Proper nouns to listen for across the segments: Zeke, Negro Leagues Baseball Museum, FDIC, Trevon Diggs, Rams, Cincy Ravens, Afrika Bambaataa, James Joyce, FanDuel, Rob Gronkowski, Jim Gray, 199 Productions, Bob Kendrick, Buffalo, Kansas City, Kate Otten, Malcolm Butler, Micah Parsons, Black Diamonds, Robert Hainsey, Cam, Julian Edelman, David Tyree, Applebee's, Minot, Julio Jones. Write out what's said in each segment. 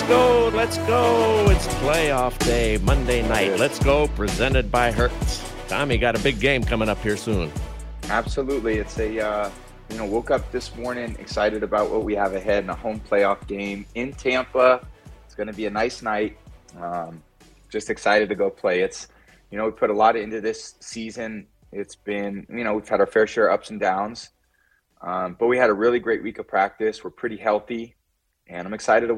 Let's go. It's playoff day, Monday night. Let's go, presented by Hertz. Tommy, got a big game coming up here soon. Absolutely. It's a, woke up this morning excited about what we have ahead in a home playoff game in Tampa. It's going to be a nice night. Just excited to go play. It's, we put a lot into this season. It's been, we've had our fair share of ups and downs. But we had a really great week of practice. We're pretty healthy, and I'm excited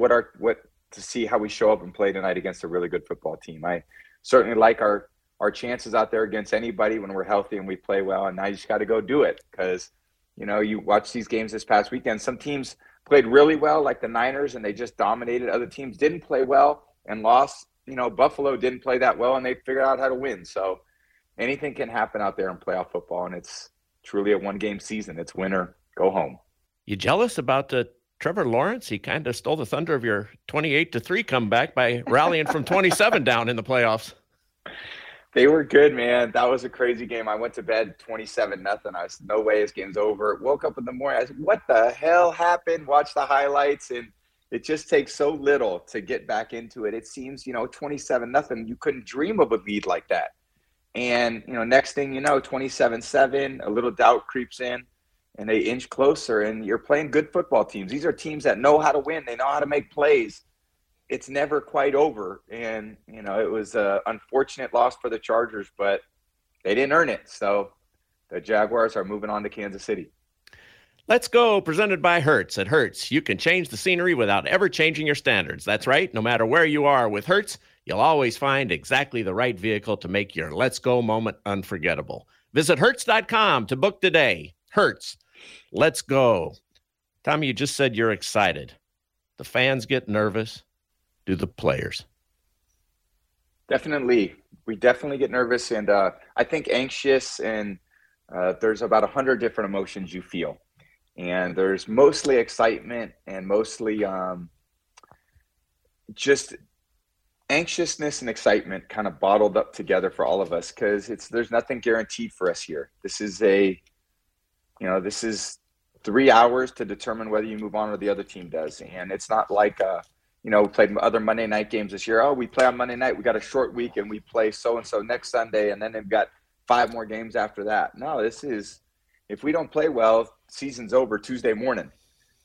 to see how we show up and play tonight against a really good football team. I certainly like our chances out there against anybody when we're healthy and we play well. And now you just got to go do it, because you watch these games this past weekend. Some teams played really well, like the Niners, and they just dominated. Other teams didn't play well and lost. Buffalo didn't play that well, and they figured out how to win. So anything can happen out there in playoff football, and it's truly a one-game season. It's win or go home. You jealous about Trevor Lawrence? He kind of stole the thunder of your 28-3 comeback by rallying from 27 down in the playoffs. They were good, man. That was a crazy game. I went to bed 27-0. I was, no way, this game's over. Woke up in the morning. I said, what the hell happened? Watched the highlights, and it just takes so little to get back into it. It seems, 27-0, you couldn't dream of a lead like that. And, next thing you know, 27-7, a little doubt creeps in, and they inch closer, and you're playing good football teams. These are teams that know how to win. They know how to make plays. It's never quite over. And, it was an unfortunate loss for the Chargers, but they didn't earn it. So the Jaguars are moving on to Kansas City. Let's go, presented by Hertz. At Hertz, you can change the scenery without ever changing your standards. That's right. No matter where you are with Hertz, you'll always find exactly the right vehicle to make your let's go moment unforgettable. Visit Hertz.com to book today. Hertz, let's go. Tommy, you just said you're excited. The fans get nervous. Do the players? Definitely. We definitely get nervous, and I think anxious, and there's about 100 different emotions you feel. And there's mostly excitement and mostly just anxiousness and excitement kind of bottled up together for all of us, because there's nothing guaranteed for us here. This is this is 3 hours to determine whether you move on or the other team does. And it's not like, we played other Monday night games this year. Oh, we play on Monday night. We got a short week, and we play so-and-so next Sunday, and then they've got 5 more games after that. No, this is, if we don't play well, season's over Tuesday morning.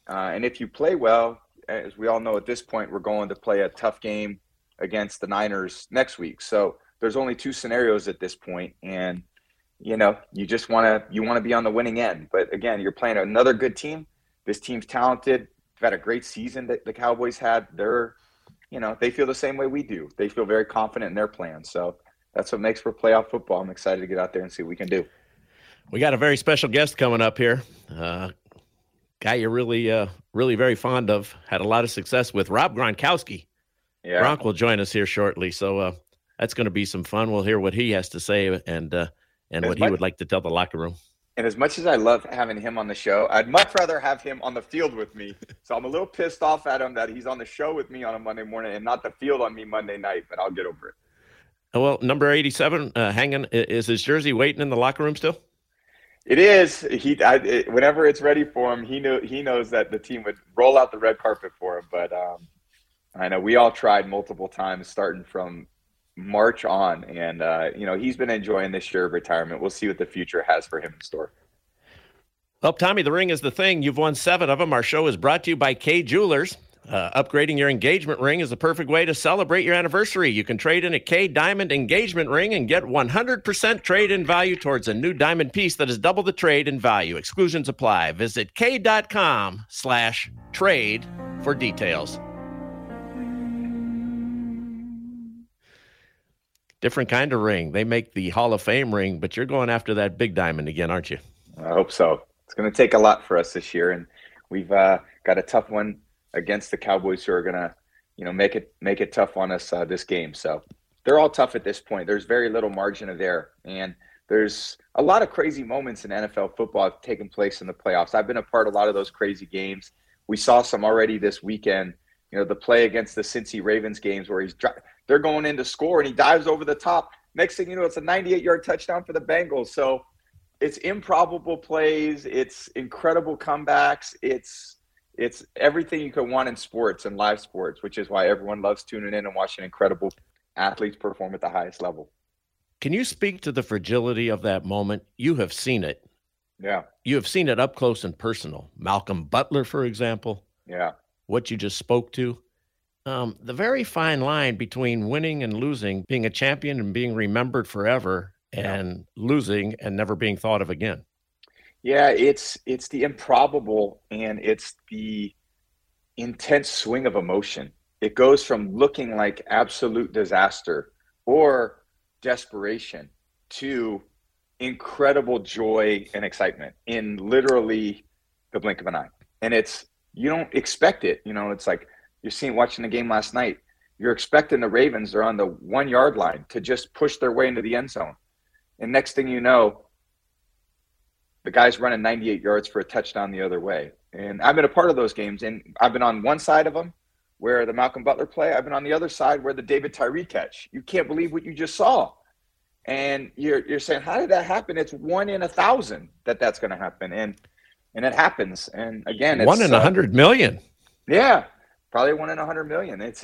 And if you play well, as we all know at this point, we're going to play a tough game against the Niners next week. So there's only 2 scenarios at this point, and you just want to be on the winning end. But again, you're playing another good team. This team's talented. They've had a great season that the Cowboys had. They're they feel the same way we do. They feel very confident in their plan. So that's what makes for playoff football. I'm excited to get out there and see what we can do. We got a very special guest coming up here. Guy you're really really very fond of, had a lot of success with, Rob Gronkowski. Yeah. Gronk will join us here shortly, so that's going to be some fun. We'll hear what he has to say and what he would like to tell the locker room. And as much as I love having him on the show, I'd much rather have him on the field with me. So I'm a little pissed off at him that he's on the show with me on a Monday morning and not the field on me Monday night, but I'll get over it. Well, number 87 hanging, is his jersey waiting in the locker room still? It is. Whenever it's ready for him, he knows that the team would roll out the red carpet for him, but I know we all tried multiple times starting from March on, and he's been enjoying this year of retirement. We'll see what the future has for him in store. Well, Tommy, the ring is the thing. You've won 7 of them. Our show is brought to you by K Jewelers. Upgrading your engagement ring is the perfect way to celebrate your anniversary. You can trade in a K Diamond engagement ring and get 100% trade-in value towards a new diamond piece that is double the trade in value. Exclusions apply. Visit k.com/trade for details. Different kind of ring. They make the Hall of Fame ring, but you're going after that big diamond again, aren't you? I hope so. It's going to take a lot for us this year, and we've got a tough one against the Cowboys, who are going to, make it tough on us this game. So they're all tough at this point. There's very little margin of error, and there's a lot of crazy moments in NFL football taking place in the playoffs. I've been a part of a lot of those crazy games. We saw some already this weekend. The play against the Cincy Ravens games where they're going in to score, and he dives over the top. Next thing you know, it's a 98-yard touchdown for the Bengals. So it's improbable plays. It's incredible comebacks. It's It's everything you could want in sports and live sports, which is why everyone loves tuning in and watching incredible athletes perform at the highest level. Can you speak to the fragility of that moment? You have seen it. Yeah. You have seen it up close and personal. Malcolm Butler, for example. Yeah. What you just spoke to. The very fine line between winning and losing, being a champion and being remembered forever, and losing and never being thought of again. Yeah, it's the improbable, and it's the intense swing of emotion. It goes from looking like absolute disaster or desperation to incredible joy and excitement in literally the blink of an eye. And it's, you don't expect it. You know, it's like you're watching the game last night. You're expecting the Ravens are on the 1 yard line to just push their way into the end zone. And next thing you know, the guy's running 98 yards for a touchdown the other way. And I've been a part of those games, and I've been on one side of them where the Malcolm Butler play. I've been on the other side where the David Tyree catch. You can't believe what you just saw. And you're saying, how did that happen? It's 1 in 1,000 that's going to happen. And it happens. And again, it's 1 in 100 million. Yeah. Probably 1 in 100 million. It's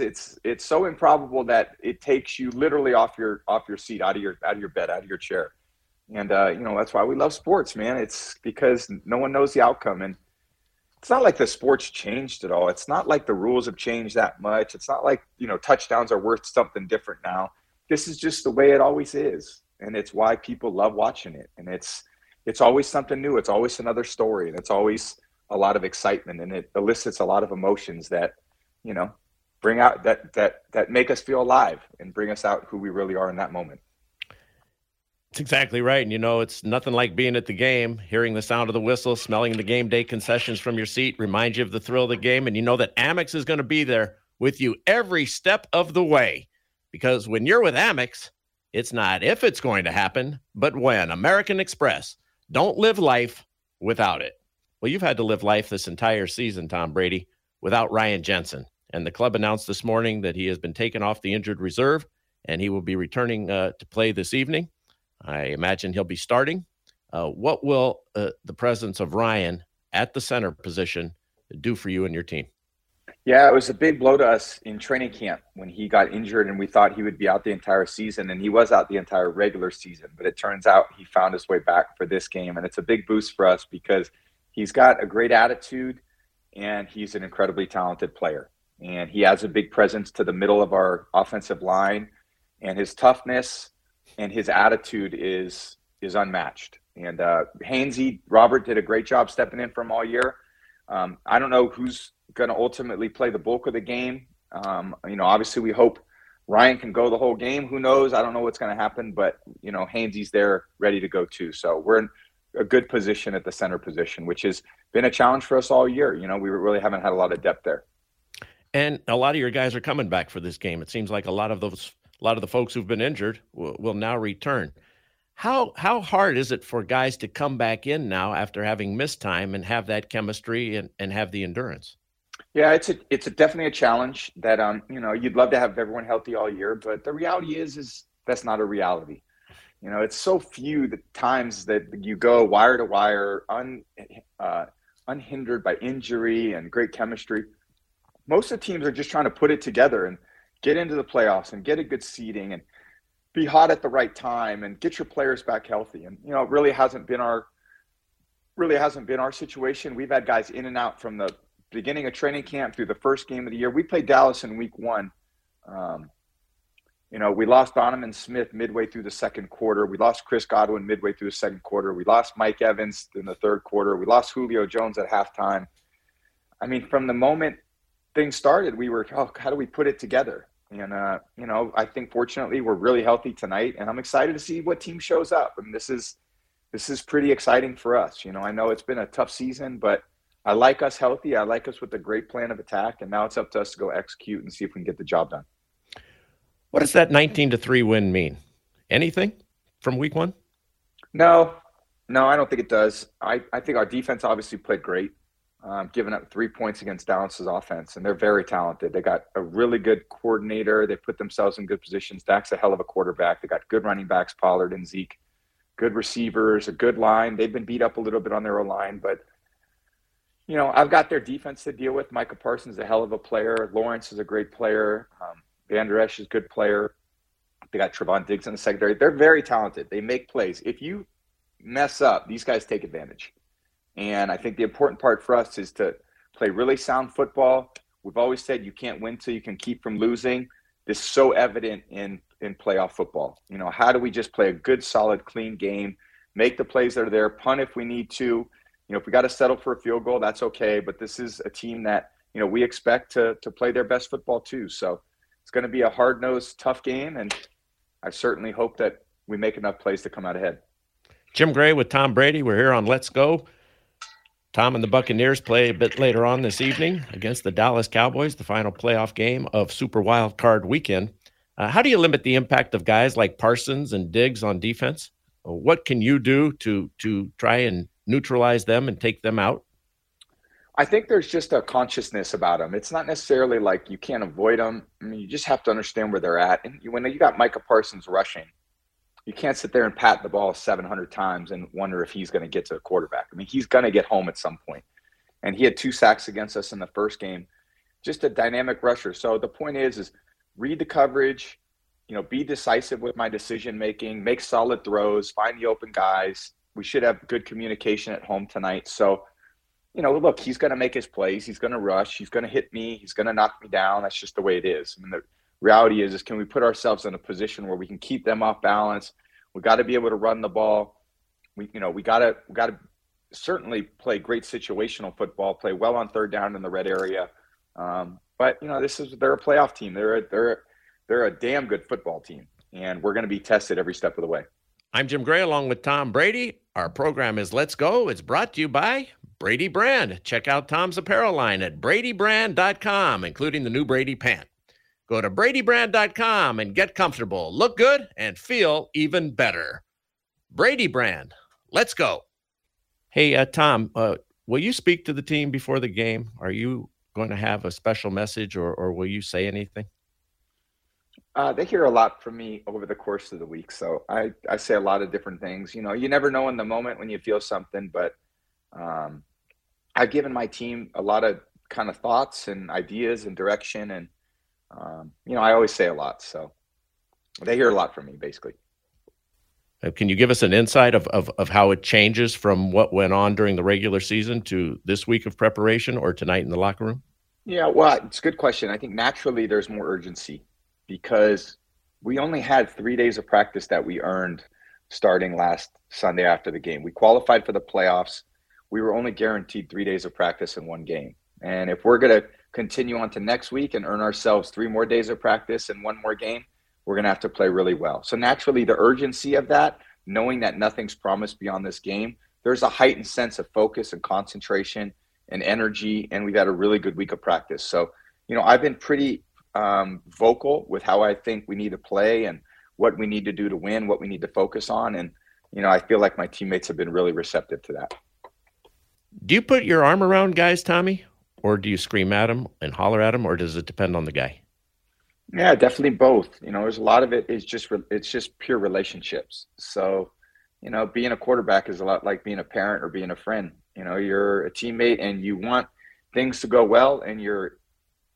so improbable that it takes you literally off your seat, out of your bed, out of your chair. And, that's why we love sports, man. It's because no one knows the outcome. And it's not like the sports changed at all. It's not like the rules have changed that much. It's not like, touchdowns are worth something different now. This is just the way it always is. And it's why people love watching it. And it's always something new. It's always another story. And it's always a lot of excitement. And it elicits a lot of emotions that, bring out that make us feel alive and bring us out who we really are in that moment. That's exactly right. And, it's nothing like being at the game, hearing the sound of the whistle, smelling the game day concessions from your seat, reminds you of the thrill of the game. And you know that Amex is going to be there with you every step of the way. Because when you're with Amex, it's not if it's going to happen, but when. American Express. Don't live life without it. Well, you've had to live life this entire season, Tom Brady, without Ryan Jensen. And the club announced this morning that he has been taken off the injured reserve and he will be returning to play this evening. I imagine he'll be starting. What will the presence of Ryan at the center position do for you and your team? Yeah, it was a big blow to us in training camp when he got injured, and we thought he would be out the entire season, and he was out the entire regular season. But it turns out he found his way back for this game, and it's a big boost for us because he's got a great attitude, and he's an incredibly talented player. And he has a big presence to the middle of our offensive line, and his toughness and his attitude is unmatched. And Hainsey, Robert did a great job stepping in for him all year. I don't know who's going to ultimately play the bulk of the game. Obviously we hope Ryan can go the whole game. Who knows? I don't know what's going to happen, but, Hainsey's there ready to go too. So we're in a good position at the center position, which has been a challenge for us all year. We really haven't had a lot of depth there. And a lot of your guys are coming back for this game. It seems like a lot of the folks who've been injured will now return. How hard is it for guys to come back in now after having missed time and have that chemistry and have the endurance? Yeah, it's definitely a challenge that, you'd love to have everyone healthy all year, but the reality is that's not a reality. It's so few the times that you go wire to wire, unhindered by injury and great chemistry. Most of the teams are just trying to put it together and get into the playoffs and get a good seeding and be hot at the right time and get your players back healthy. And, it really hasn't been our situation. We've had guys in and out from the beginning of training camp through the first game of the year. We played Dallas in week 1. We lost Donovan Smith midway through the second quarter. We lost Chris Godwin midway through the second quarter. We lost Mike Evans in the third quarter. We lost Julio Jones at halftime. I mean, from the moment things started, we were, how do we put it together? And, I think fortunately we're really healthy tonight, and I'm excited to see what team shows up. I mean, this is pretty exciting for us. I know it's been a tough season, but I like us healthy. I like us with a great plan of attack, and now it's up to us to go execute and see if we can get the job done. What does that 19-3 win mean? Anything from week 1? No, I don't think it does. I think our defense obviously played great. Giving up 3 points against Dallas's offense, and they're very talented. They got a really good coordinator. They put themselves in good positions. Dak's a hell of a quarterback. They got good running backs, Pollard and Zeke, good receivers, a good line. They've been beat up a little bit on their own line, but you know, I've got their defense to deal with. Micah Parsons is a hell of a player. Lawrence is a great player. Van Der Esch is a good player. They got Trevon Diggs in the secondary. They're very talented. They make plays. If you mess up, these guys take advantage. And I think the important part for us is to play really sound football. We've always said you can't win till you can keep from losing. This is so evident in playoff football. You know, how do we just play a good, solid, clean game, make the plays that are there, punt if we need to. You know, if we got to settle for a field goal, that's okay. But this is a team that, you know, we expect to play their best football too. So it's going to be a hard-nosed, tough game. And I certainly hope that we make enough plays to come out ahead. Jim Gray with Tom Brady. We're here on Let's Go. Tom and the Buccaneers play a bit later on this evening against the Dallas Cowboys, the final playoff game of Super Wild Card Weekend. How do you limit the impact of guys like Parsons and Diggs on defense? What can you do to try and neutralize them and take them out? I think there's just a consciousness about them. It's not necessarily like you can't avoid them. I mean, you just have to understand where they're at. And when you got Micah Parsons rushing, you can't sit there and pat the ball 700 times and wonder if he's going to get to the quarterback. I mean, he's going to get home at some point. And he had 2 sacks against us in the first game. Just a dynamic rusher. So the point is read the coverage, you know, be decisive with my decision-making, make solid throws, find the open guys. We should have good communication at home tonight. So, you know, look, he's going to make his plays. He's going to rush. He's going to hit me. He's going to knock me down. That's just the way it is. I mean, the reality is can we put ourselves in a position where we can keep them off balance? We got to be able to run the ball. We got to certainly play great situational football, play well on third down in the red area. But you know, they're a playoff team. They're a damn good football team, and we're going to be tested every step of the way. I'm Jim Gray along with Tom Brady. Our program is Let's Go. It's brought to you by Brady Brand. Check out Tom's apparel line at bradybrand.com, including the new Brady pant. Go to BradyBrand.com and get comfortable, look good, and feel even better. Brady Brand, let's go. Hey, Tom, will you speak to the team before the game? Are you going to have a special message or will you say anything? They hear a lot from me over the course of the week, so I say a lot of different things. You know, you never know in the moment when you feel something, but I've given my team a lot of kind of thoughts and ideas and direction, and you know, I always say a lot, so they hear a lot from me, basically. Can you give us an insight of how it changes from what went on during the regular season to this week of preparation or tonight in the locker room? Yeah, well, it's a good question. I think naturally there's more urgency because we only had 3 days of practice that we earned starting last Sunday after the game. We qualified for the playoffs. We were only guaranteed 3 days of practice in one game. And if we're going to continue on to next week and earn ourselves 3 more days of practice and 1 more game, we're going to have to play really well. So naturally, the urgency of that, knowing that nothing's promised beyond this game, there's a heightened sense of focus and concentration and energy, and we've had a really good week of practice. So, you know, I've been pretty vocal with how I think we need to play and what we need to do to win, what we need to focus on. And, you know, I feel like my teammates have been really receptive to that. Do you put your arm around guys, Tommy? Or do you scream at him and holler at him, or does it depend on the guy? Yeah, definitely both. You know, there's a lot of it is just it's just pure relationships. So, you know, being a quarterback is a lot like being a parent or being a friend. You know, you're a teammate and you want things to go well, and you're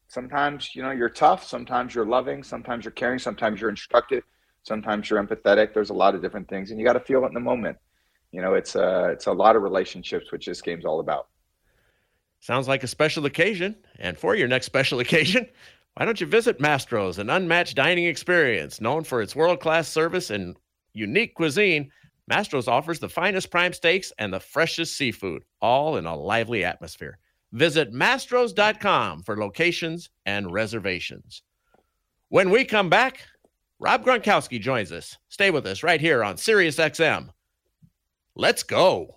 sometimes, you know, you're tough, sometimes you're loving, sometimes you're caring, sometimes you're instructive, sometimes you're empathetic. There's a lot of different things, and you got to feel it in the moment. You know, it's a lot of relationships, which this game's all about. Sounds like a special occasion. And for your next special occasion, why don't you visit Mastro's, an unmatched dining experience known for its world-class service and unique cuisine. Mastro's offers the finest prime steaks and the freshest seafood, all in a lively atmosphere. Visit Mastro's.com for locations and reservations. When we come back, Rob Gronkowski joins us. Stay with us right here on Sirius XM. Let's go.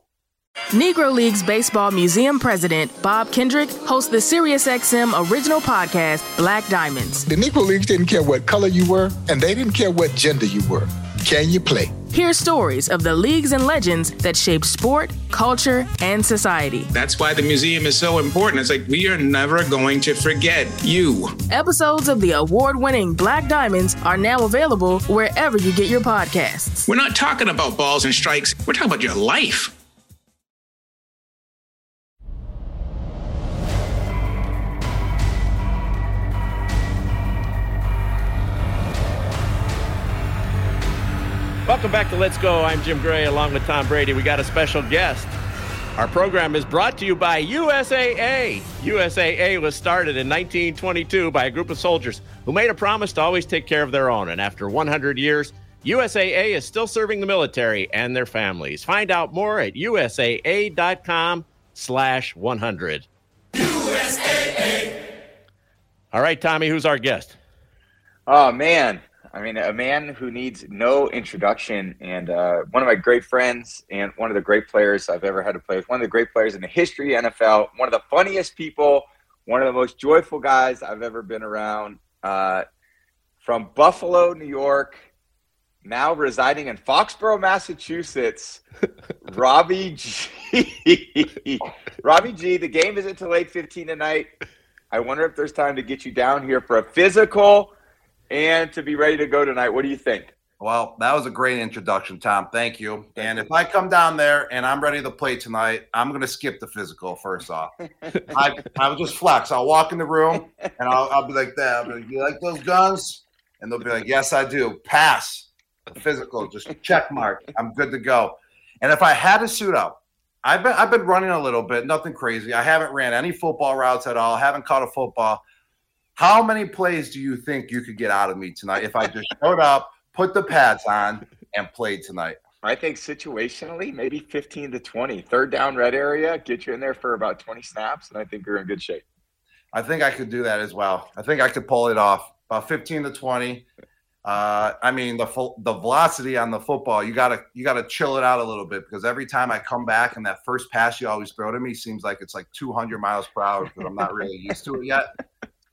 Negro Leagues Baseball Museum President Bob Kendrick hosts the SiriusXM original podcast, Black Diamonds. The Negro Leagues didn't care what color you were, and they didn't care what gender you were. Can you play? Hear stories of the leagues and legends that shaped sport, culture, and society. That's why the museum is so important. It's like, we are never going to forget you. Episodes of the award-winning Black Diamonds are now available wherever you get your podcasts. We're not talking about balls and strikes. We're talking about your life. Welcome back to Let's Go. I'm Jim Gray along with Tom Brady. We got a special guest. Our program is brought to you by USAA. USAA was started in 1922 by a group of soldiers who made a promise to always take care of their own. And after 100 years, USAA is still serving the military and their families. Find out more at USAA.com/100. USAA. All right, Tommy, who's our guest? Oh, man. I mean, a man who needs no introduction, and one of my great friends and one of the great players I've ever had to play with, one of the great players in the history of the NFL, one of the funniest people, one of the most joyful guys I've ever been around. From Buffalo, New York, now residing in Foxborough, Massachusetts, Robbie G. Robbie G, the game isn't till 8:15 tonight. I wonder if there's time to get you down here for a physical and to be ready to go tonight. What do you think? Well, that was a great introduction, Tom. Thank you. And if I come down there and I'm ready to play tonight, I'm going to skip the physical first off. I'll just flex. I'll walk in the room and I'll be like that. I'll be like, you like those guns? And they'll be like, yes, I do. Pass. The physical, just check mark. I'm good to go. And if I had to suit up, I've been running a little bit, nothing crazy. I haven't ran any football routes at all. Haven't caught a football. How many plays do you think you could get out of me tonight if I just showed up, put the pads on, and played tonight? I think situationally, maybe 15 to 20. Third down, red area, get you in there for about 20 snaps, and I think you're in good shape. I think I could do that as well. I think I could pull it off. About 15 to 20. I mean, the velocity on the football, you gotta chill it out a little bit, because every time I come back and that first pass you always throw to me seems like it's like 200 miles per hour, because I'm not really used to it yet.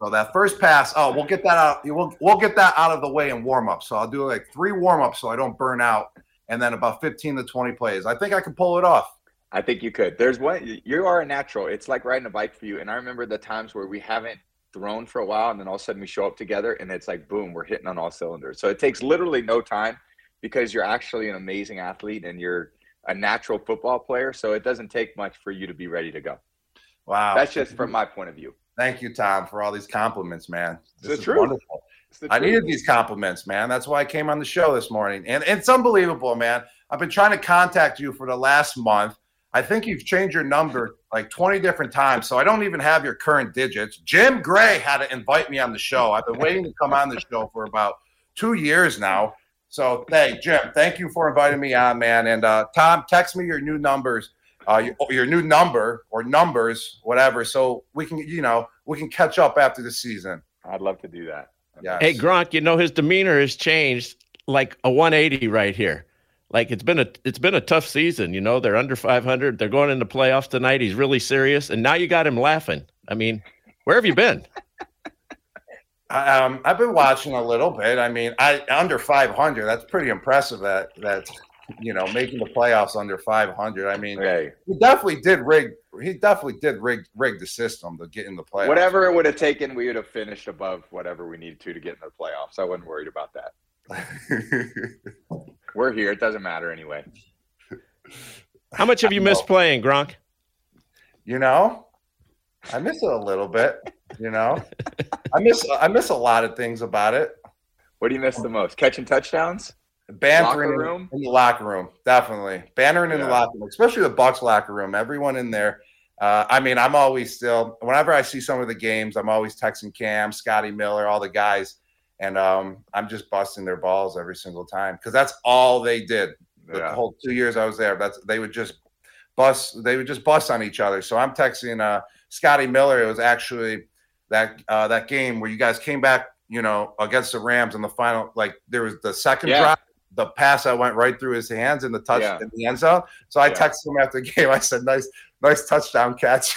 So that first pass, we'll get that out. We'll get that out of the way in warm-up. So I'll do like 3 warm-ups so I don't burn out, and then about 15 to 20 plays. I think I can pull it off. I think you could. There's one. You are a natural. It's like riding a bike for you. And I remember the times where we haven't thrown for a while, and then all of a sudden we show up together, and it's like, boom, we're hitting on all cylinders. So it takes literally no time, because you're actually an amazing athlete and you're a natural football player. So it doesn't take much for you to be ready to go. Wow. That's just from my point of view. Thank you, Tom, for all these compliments, man. This is wonderful. I needed these compliments, man. That's why I came on the show this morning. And it's unbelievable, man. I've been trying to contact you for the last month. I think you've changed your number like 20 different times, so I don't even have your current digits. Jim Gray had to invite me on the show. I've been waiting to come on the show for about 2 years now. So, hey, Jim, thank you for inviting me on, man. And, Tom, text me your new numbers. Your new number or numbers, whatever, so we can catch up after the season. I'd love to do that. Yes. Hey, Gronk, his demeanor has changed like a 180 right here. Like it's been a tough season. They're under 500. They're going into playoffs tonight. He's really serious, and now you got him laughing. I mean, where have you been? I've been watching a little bit. I mean, under 500. That's pretty impressive. That's. Making the playoffs under 500. I mean, okay. He definitely did rig the system to get in the playoffs. Whatever it would have taken, we would have finished above whatever we needed to get in the playoffs. I wasn't worried about that. We're here. It doesn't matter anyway. How much have you missed playing, Gronk? I miss it a little bit. I miss a lot of things about it. What do you miss the most? Catching touchdowns? Bantering in the locker room, definitely. Bantering in the locker room, especially the Bucs locker room. Everyone in there. I mean, I'm always still, whenever I see some of the games, I'm always texting Cam, Scotty Miller, all the guys, and I'm just busting their balls every single time, because that's all they did the whole 2 years I was there. They would just bust on each other. So I'm texting Scotty Miller. It was actually that game where you guys came back, against the Rams in the final. Like there was the second drive. The pass that went right through his hands and the touch in the end zone. So I texted him after the game. I said, nice touchdown catch.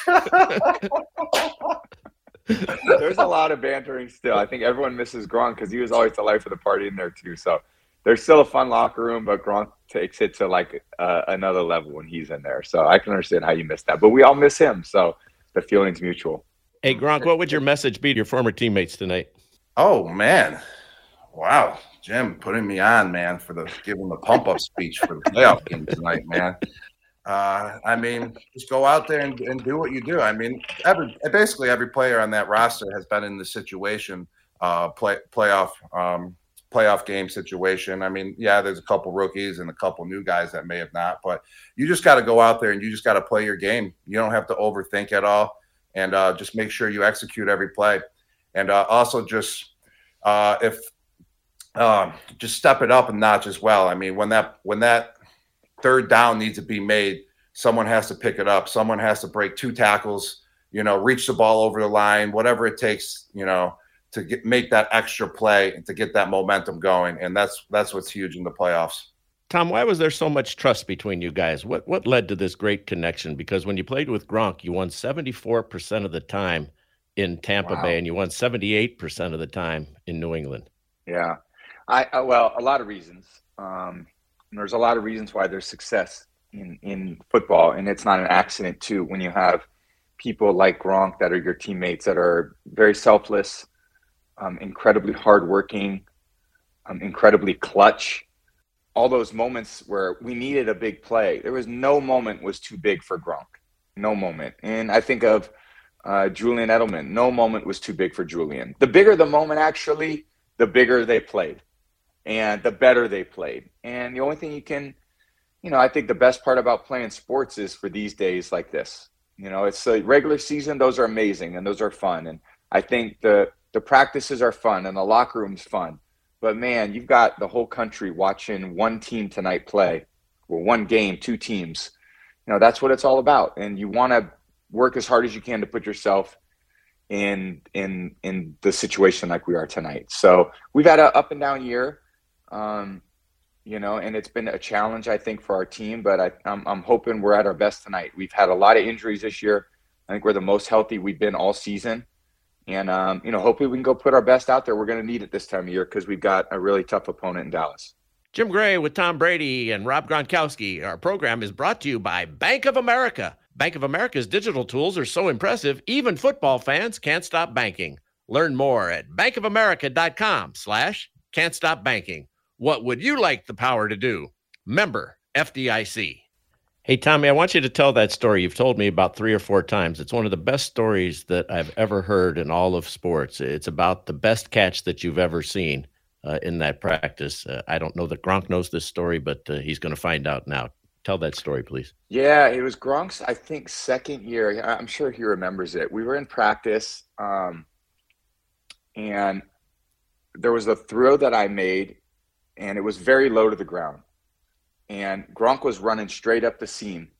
There's a lot of bantering still. I think everyone misses Gronk because he was always the life of the party in there too. So there's still a fun locker room, but Gronk takes it to like another level when he's in there. So I can understand how you miss that. But we all miss him. So the feeling's mutual. Hey, Gronk, what would your message be to your former teammates tonight? Oh, man. Wow. Jim putting me on, man, giving the pump-up speech for the playoff game tonight, man. I mean, just go out there and do what you do. I mean, basically every player on that roster has been in the situation, playoff playoff game situation. I mean, yeah, there's a couple rookies and a couple new guys that may have not, but you just got to go out there and you just got to play your game. You don't have to overthink at all, and just make sure you execute every play. And also just just step it up a notch as well. I mean, when that third down needs to be made, someone has to pick it up. Someone has to break two tackles, you know, reach the ball over the line, whatever it takes, you know, to make that extra play and to get that momentum going. And that's what's huge in the playoffs. Tom, why was there so much trust between you guys? What led to this great connection? Because when you played with Gronk, you won 74% of the time in Tampa Bay, and you won 78% of the time in New England. Yeah. Well, a lot of reasons. There's a lot of reasons why there's success in football, and it's not an accident too when you have people like Gronk that are your teammates, that are very selfless, incredibly hardworking, incredibly clutch. All those moments where we needed a big play, there was no moment was too big for Gronk. No moment. And I think of Julian Edelman. No moment was too big for Julian. The bigger the moment, actually, the bigger they played. And the better they played. And the only thing you can, you know, I think the best part about playing sports is for these days like this. You know, it's the regular season. Those are amazing and those are fun. And I think the practices are fun and the locker room's fun. But, man, you've got the whole country watching one team tonight play. Well, one game, two teams. You know, that's what it's all about. And you want to work as hard as you can to put yourself in the situation like we are tonight. So we've had an up and down year. You know, and it's been a challenge, I think, for our team, but I'm hoping we're at our best tonight. We've had a lot of injuries this year. I think we're the most healthy we've been all season. And, you know, hopefully we can go put our best out there. We're going to need it this time of year because we've got a really tough opponent in Dallas. Jim Gray with Tom Brady and Rob Gronkowski. Our program is brought to you by Bank of America. Bank of America's digital tools are so impressive, even football fans can't stop banking. Learn more at bankofamerica.com/can't stop banking. What would you like the power to do? Member FDIC. Hey, Tommy, I want you to tell that story. You've told me about 3 or 4 times. It's one of the best stories that I've ever heard in all of sports. It's about the best catch that you've ever seen in that practice. I don't know that Gronk knows this story, but he's going to find out now. Tell that story, please. Yeah, it was Gronk's, I think, second year. I'm sure he remembers it. We were in practice, and there was a throw that I made, and it was very low to the ground. And Gronk was running straight up the seam.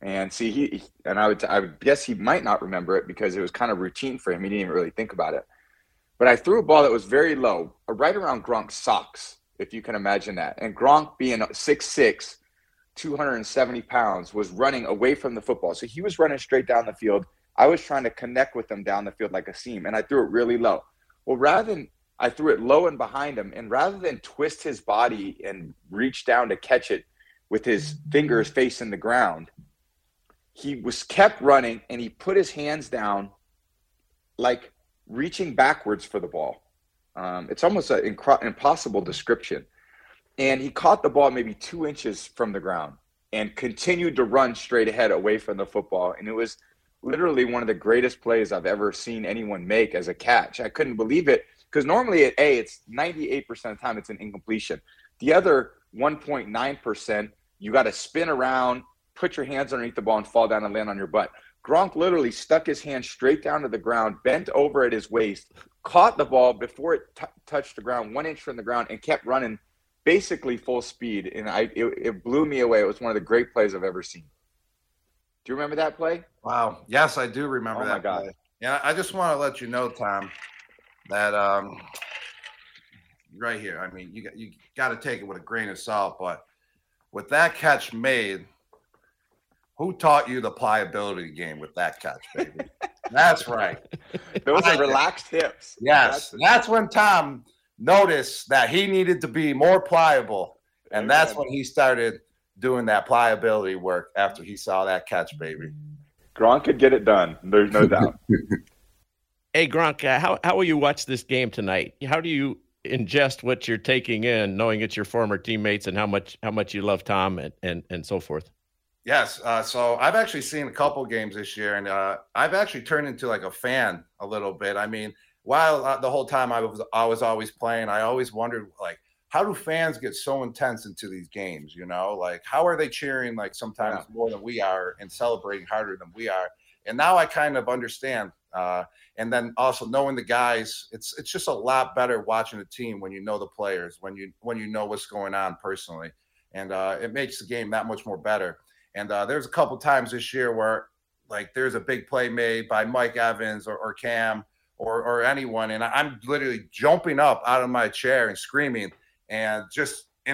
And see, I would guess he might not remember it because it was kind of routine for him. He didn't even really think about it. But I threw a ball that was very low, right around Gronk's socks, if you can imagine that. And Gronk, being 6'6", 270 pounds, was running away from the football. So he was running straight down the field. I was trying to connect with him down the field like a seam, and I threw it really low. Well, I threw it low and behind him, and rather than twist his body and reach down to catch it with his fingers facing the ground, he was kept running, and he put his hands down like reaching backwards for the ball. It's almost an impossible description. And he caught the ball maybe 2 inches from the ground and continued to run straight ahead away from the football. And it was literally one of the greatest plays I've ever seen anyone make as a catch. I couldn't believe it. Because normally it's 98% of the time it's an incompletion. The other 1.9%, you got to spin around, put your hands underneath the ball, and fall down and land on your butt. Gronk literally stuck his hand straight down to the ground, bent over at his waist, caught the ball before it touched the ground, 1 inch from the ground, and kept running basically full speed. And it blew me away. It was one of the great plays I've ever seen. Do you remember that play? Wow. Yes, I do remember that. Oh, my God. Yeah, I just want to let you know, Tom, that right here, I mean, you got to take it with a grain of salt, but with that catch made, who taught you the pliability game with that catch, baby? That's right. Those are relaxed hips. Yes, that's when Tom noticed that he needed to be more pliable, and that's when he started doing that pliability work after he saw that catch, baby. Gronk could get it done. There's no doubt. Hey, Gronk, how will you watch this game tonight? How do you ingest what you're taking in, knowing it's your former teammates and how much you love Tom and so forth? Yes. So I've actually seen a couple games this year, and I've actually turned into like a fan a little bit. I mean, while the whole time I was always playing, I always wondered, like, how do fans get so intense into these games? You know, like, how are they cheering, like, sometimes more than we are, and celebrating harder than we are? And now I kind of understand. And then also knowing the guys, it's just a lot better watching a team when you know the players, when you know what's going on personally. And it makes the game that much more better. And there's a couple times this year where, like, there's a big play made by Mike Evans or Cam or anyone, and I'm literally jumping up out of my chair and screaming, and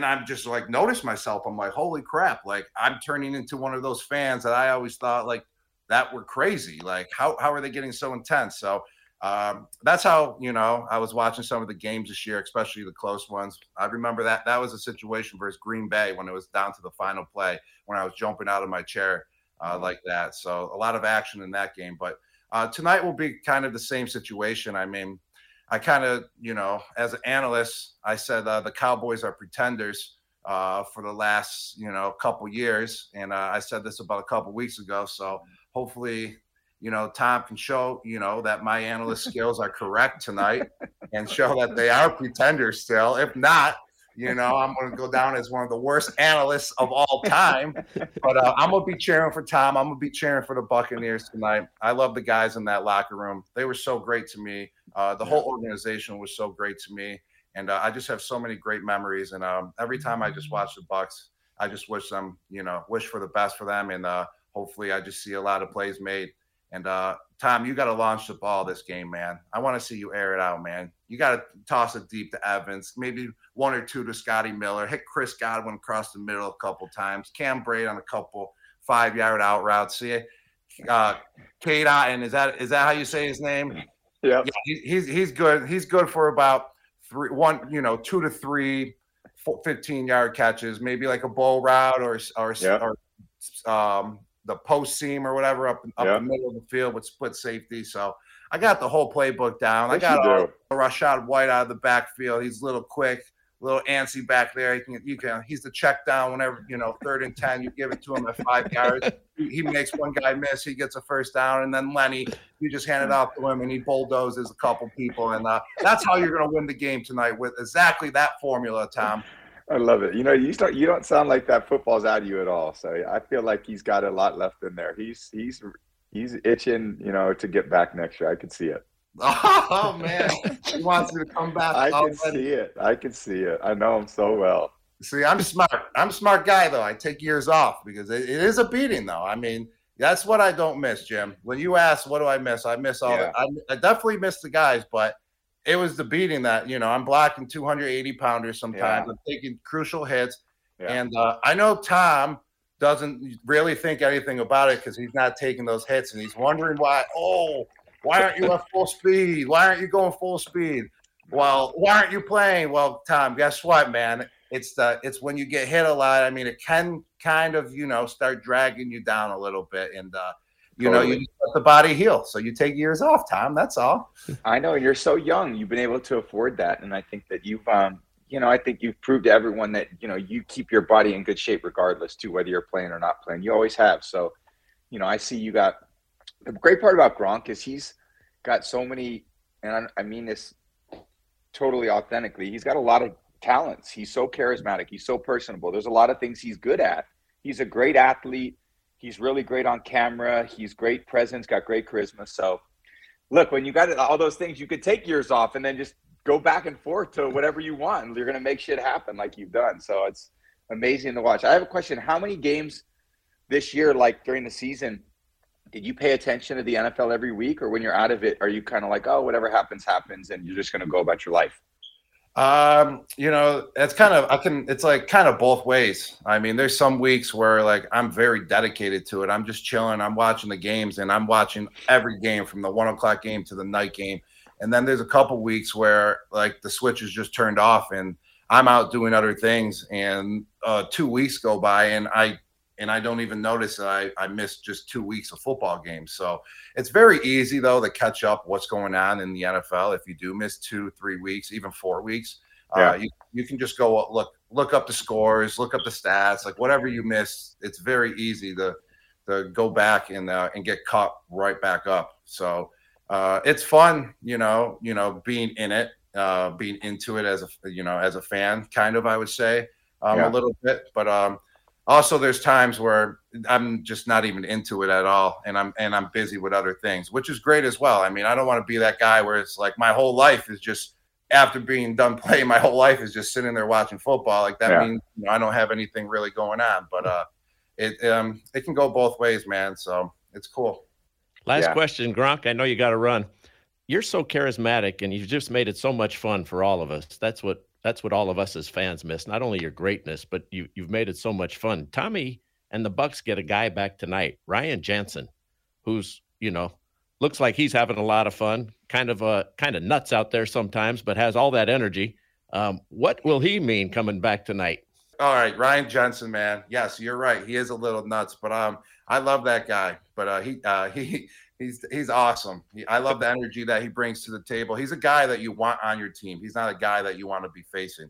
I'm just, like, notice myself. I'm like, holy crap. Like, I'm turning into one of those fans that I always thought, like, that were crazy. Like, how are they getting so intense? So that's how, you know, I was watching some of the games this year, especially the close ones. I remember that was a situation versus Green Bay when it was down to the final play, when I was jumping out of my chair like that. So a lot of action in that game. But tonight will be kind of the same situation. I mean, I kind of, you know, as an analyst, I said the Cowboys are pretenders for the last, you know, couple years. And I said this about a couple weeks ago. So hopefully, you know, Tom can show, you know, that my analyst skills are correct tonight and show that they are pretenders still. If not, you know, I'm going to go down as one of the worst analysts of all time. But I'm going to be cheering for Tom. I'm going to be cheering for the Buccaneers tonight. I love the guys in that locker room. They were so great to me. The whole organization was so great to me. And I just have so many great memories. And every time I just watch the Bucks, I just wish them, you know, wish for the best for them. And hopefully I just see a lot of plays made. And Tom, you got to launch the ball this game, man. I want to see you air it out, man. You got to toss it deep to Evans, maybe one or two to Scotty Miller, hit Chris Godwin across the middle a couple times, Cam Braid on a couple 5-yard out routes. See, Kate Otten, is that how you say his name? Yep. Yeah. He's good. He's good for about 2 to 3 15-yard catches, maybe like a bowl route or the post seam or whatever up the middle of the field with split safety. So I got the whole playbook down. I got Rashad White out of the backfield. He's a little quick, a little antsy back there. He's the check down whenever, you know, 3rd and 10, you give it to him at 5 yards. He makes one guy miss. He gets a first down. And then Lenny, you just hand it off to him and he bulldozes a couple people. And that's how you're going to win the game tonight, with exactly that formula, Tom. I love it. You know, you don't sound like that football's out of you at all. So I feel like he's got a lot left in there. He's itching, you know, to get back next year. I could see it. Oh man, he wants you to come back. I can see it. I know him so well. See, I'm a smart guy though. I take years off because it is a beating though. I mean, that's what I don't miss, Jim. When you ask, what do I miss? I miss all that. I definitely miss the guys, but it was the beating that, you know, I'm blocking 280 pounders sometimes. I'm taking crucial hits. Yeah. And I know Tom doesn't really think anything about it because he's not taking those hits. And he's wondering why aren't you at full speed? Why aren't you going full speed? Well, why aren't you playing? Well, Tom, guess what, man? It's when you get hit a lot. I mean, it can kind of, you know, start dragging you down a little bit. And, you know, you just let the body heal. So you take years off, Tom. That's all. I know. And you're so young. You've been able to afford that. And I think that you've proved to everyone that, you know, you keep your body in good shape regardless, too, whether you're playing or not playing. You always have. So, you know, I see you got – the great part about Gronk is he's got so many – and I mean this totally authentically. He's got a lot of talents. He's so charismatic. He's so personable. There's a lot of things he's good at. He's a great athlete. He's really great on camera. He's great presence, got great charisma. So, look, when you got all those things, you could take years off and then just go back and forth to whatever you want. You're going to make shit happen like you've done. So it's amazing to watch. I have a question. How many games this year, like during the season, did you pay attention to the NFL every week? Or when you're out of it, are you kind of like, oh, whatever happens, happens, and you're just going to go about your life? You know, it's like kind of both ways. I mean, there's some weeks where like, I'm very dedicated to it. I'm just chilling. I'm watching the games and I'm watching every game from the 1:00 game to the night game. And then there's a couple weeks where like the switch is just turned off and I'm out doing other things. And, 2 weeks go by and I don't even notice that I missed just 2 weeks of football games. So it's very easy, though, to catch up what's going on in the NFL if you do miss 2, 3 weeks, even 4 weeks. Yeah. You can just go look up the scores, look up the stats, like whatever you missed. It's very easy to go back and get caught right back up. So It's fun, you know, being in it, being into it as a, you know, as a fan, kind of, I would say, a little bit, but also there's times where I'm just not even into it at all. And I'm busy with other things, which is great as well. I mean, I don't want to be that guy where it's like my whole life is just, after being done playing, my whole life is just sitting there watching football. Like that means, you know, I don't have anything really going on, but it can go both ways, man. So it's cool. Last question, Gronk, I know you got to run. You're so charismatic and you've just made it so much fun for all of us. That's what all of us as fans miss. Not only your greatness, but you've made it so much fun. Tommy and the Bucks get a guy back tonight, Ryan Jensen, who's, you know, looks like he's having a lot of fun, kind of nuts out there sometimes, but has all that energy. What will he mean coming back tonight? All right, Ryan Jensen, man. Yes, you're right. He is a little nuts, but I love that guy. But he's awesome. I love the energy that he brings to the table. He's a guy that you want on your team. He's not a guy that you want to be facing,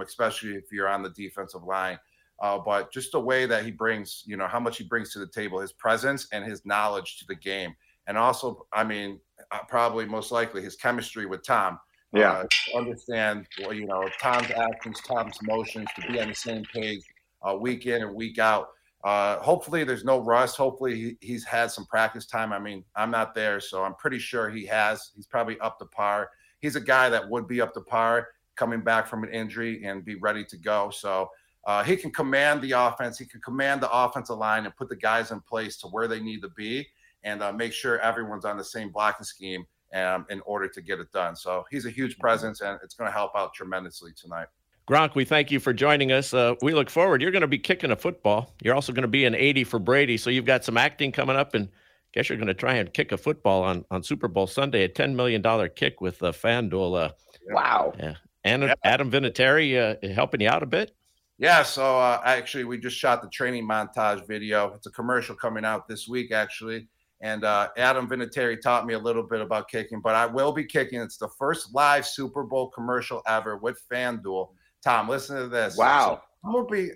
especially if you're on the defensive line. But just the way that he brings, you know, how much he brings to the table, his presence and his knowledge to the game. And also, I mean, probably most likely his chemistry with Tom. Yeah. To understand, well, you know, Tom's actions, Tom's motions, to be on the same page week in and week out. Hopefully there's no rust. Hopefully he's had some practice time. I mean, I'm not there, so I'm pretty sure he has. He's probably up to par. He's a guy that would be up to par coming back from an injury and be ready to go. So he can command the offense. He can command the offensive line and put the guys in place to where they need to be, and make sure everyone's on the same blocking scheme in order to get it done. So he's a huge presence, and it's going to help out tremendously tonight. Gronk, we thank you for joining us. We look forward. You're going to be kicking a football. You're also going to be an 80 for Brady, so you've got some acting coming up, and I guess you're going to try and kick a football on Super Bowl Sunday, a $10 million kick with FanDuel. Wow. Yeah. And Adam Vinatieri helping you out a bit? Yeah, so actually we just shot the training montage video. It's a commercial coming out this week, actually. And Adam Vinatieri taught me a little bit about kicking, but I will be kicking. It's the first live Super Bowl commercial ever with FanDuel. Tom, listen to this. Wow.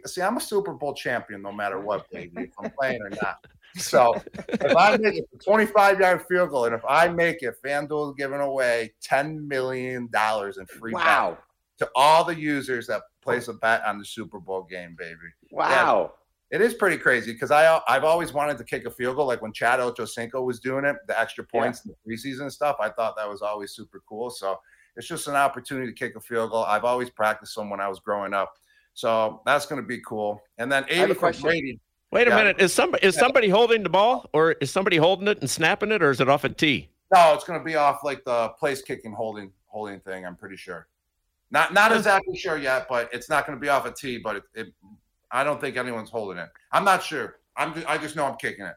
So I'm a Super Bowl champion no matter what, baby, if I'm playing or not. So if I make it a 25-yard field goal, and if I make it, FanDuel is giving away $10 million in free bet to all the users that place a bet on the Super Bowl game, baby. Wow. And it is pretty crazy because I've always wanted to kick a field goal. Like when Chad Ochocinco was doing it, the extra points in the preseason and stuff, I thought that was always super cool. So it's just an opportunity to kick a field goal. I've always practiced them when I was growing up. So that's going to be cool. And then 80 for Brady. Wait a minute. Is somebody holding the ball, or is somebody holding it and snapping it, or is it off a tee? No, it's going to be off like the place kicking holding thing, I'm pretty sure. Not exactly sure yet, but it's not going to be off a tee, but it I don't think anyone's holding it. I'm not sure. I just know I'm kicking it.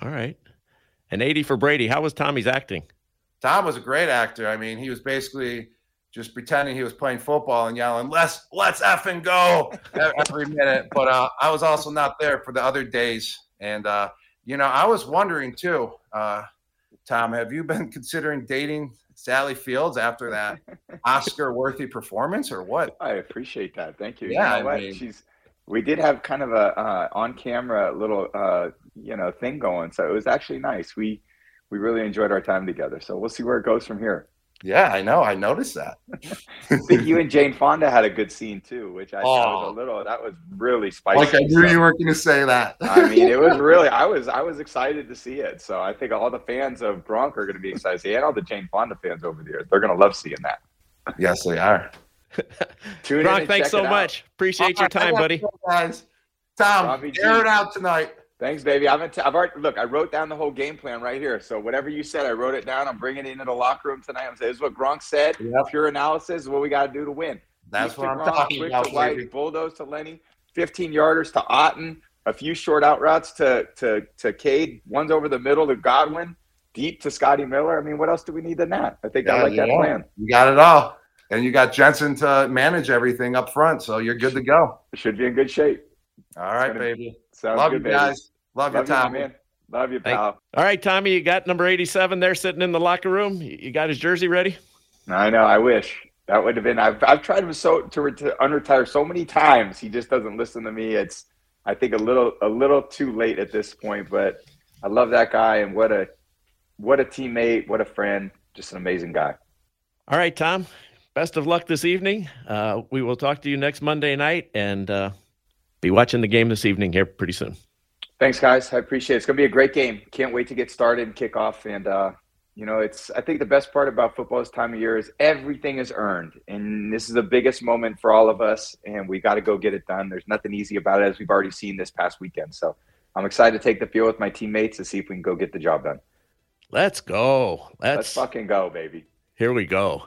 All right. And 80 for Brady. How was Tommy's acting? Tom was a great actor. I mean, he was basically just pretending he was playing football and yelling, let's effing go every minute. But I was also not there for the other days. And, you know, I was wondering, too, Tom, have you been considering dating Sally Fields after that Oscar-worthy performance or what? I appreciate that. Thank you. Yeah, you know, I mean, we did have kind of a on-camera little, you know, thing going. So it was actually nice. We really enjoyed our time together. So we'll see where it goes from here. Yeah, I know. I noticed that. I think you and Jane Fonda had a good scene, too, which I thought was that was really spicy. Like I knew you weren't going to say that. I mean, it was really, I was excited to see it. So I think all the fans of Gronk are going to be excited to see it. And all the Jane Fonda fans over there, they're going to love seeing that. Yes, they are. Gronk, thanks so much. Appreciate your time, buddy. Guys. Tom, air it out tonight. Thanks, baby. I've already look. I wrote down the whole game plan right here. So whatever you said, I wrote it down. I'm bringing it into the locker room tonight. I'm saying this is what Gronk said. Yep. Pure analysis is what we got to do to win. That's what I'm talking about. White, bulldoze to Lenny, 15-yarders to Otten, a few short out routes to Cade. One's over the middle to Godwin, deep to Scotty Miller. I mean, what else do we need than that? I think I like that plan. You got it all. And you got Jensen to manage everything up front, so you're good to go. Should be in good shape. All right, baby. Love you guys. Love you, Tommy. Man. Love you, pal. All right, Tommy, you got number 87 there sitting in the locker room. You got his jersey ready? I know. I wish. That would have been – I've tried to unretire so many times. He just doesn't listen to me. It's, I think, a little too late at this point, but I love that guy, and what a what a teammate, what a friend, just an amazing guy. All right, Tom, best of luck this evening. We will talk to you next Monday night, and be watching the game this evening here pretty soon. Thanks, guys. I appreciate it. It's going to be a great game. Can't wait to get started and kick off. And, you know, it's, I think the best part about football this time of year is everything is earned. And this is the biggest moment for all of us, and we got to go get it done. There's nothing easy about it, as we've already seen this past weekend. So I'm excited to take the field with my teammates to see if we can go get the job done. Let's go. Let's fucking go, baby. Here we go.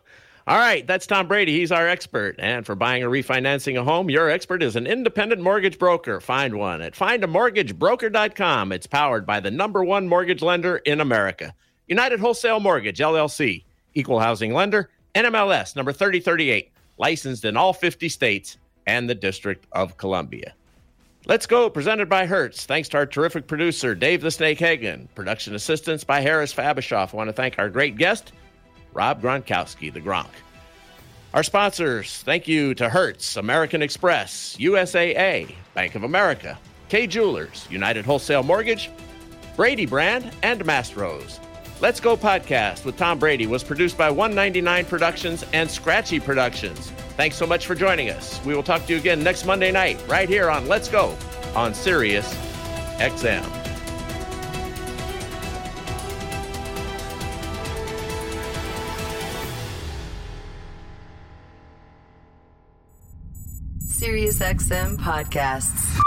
All right, that's Tom Brady. He's our expert. And for buying or refinancing a home, your expert is an independent mortgage broker. Find one at findamortgagebroker.com. It's powered by the #1 mortgage lender in America. United Wholesale Mortgage, LLC. Equal housing lender. NMLS number 3038. Licensed in all 50 states and the District of Columbia. Let's Go, presented by Hertz. Thanks to our terrific producer, Dave the Snake Hagen. Production assistance by Harris Fabishoff. I want to thank our great guest, Rob Gronkowski, the Gronk. Our sponsors, thank you to Hertz, American Express, USAA, Bank of America, K Jewelers, United Wholesale Mortgage, Brady Brand, and Mastro's. Let's Go podcast with Tom Brady was produced by 199 Productions and Scratchy Productions. Thanks so much for joining us. We will talk to you again next Monday night right here on Let's Go on Sirius XM. Sirius XM podcasts.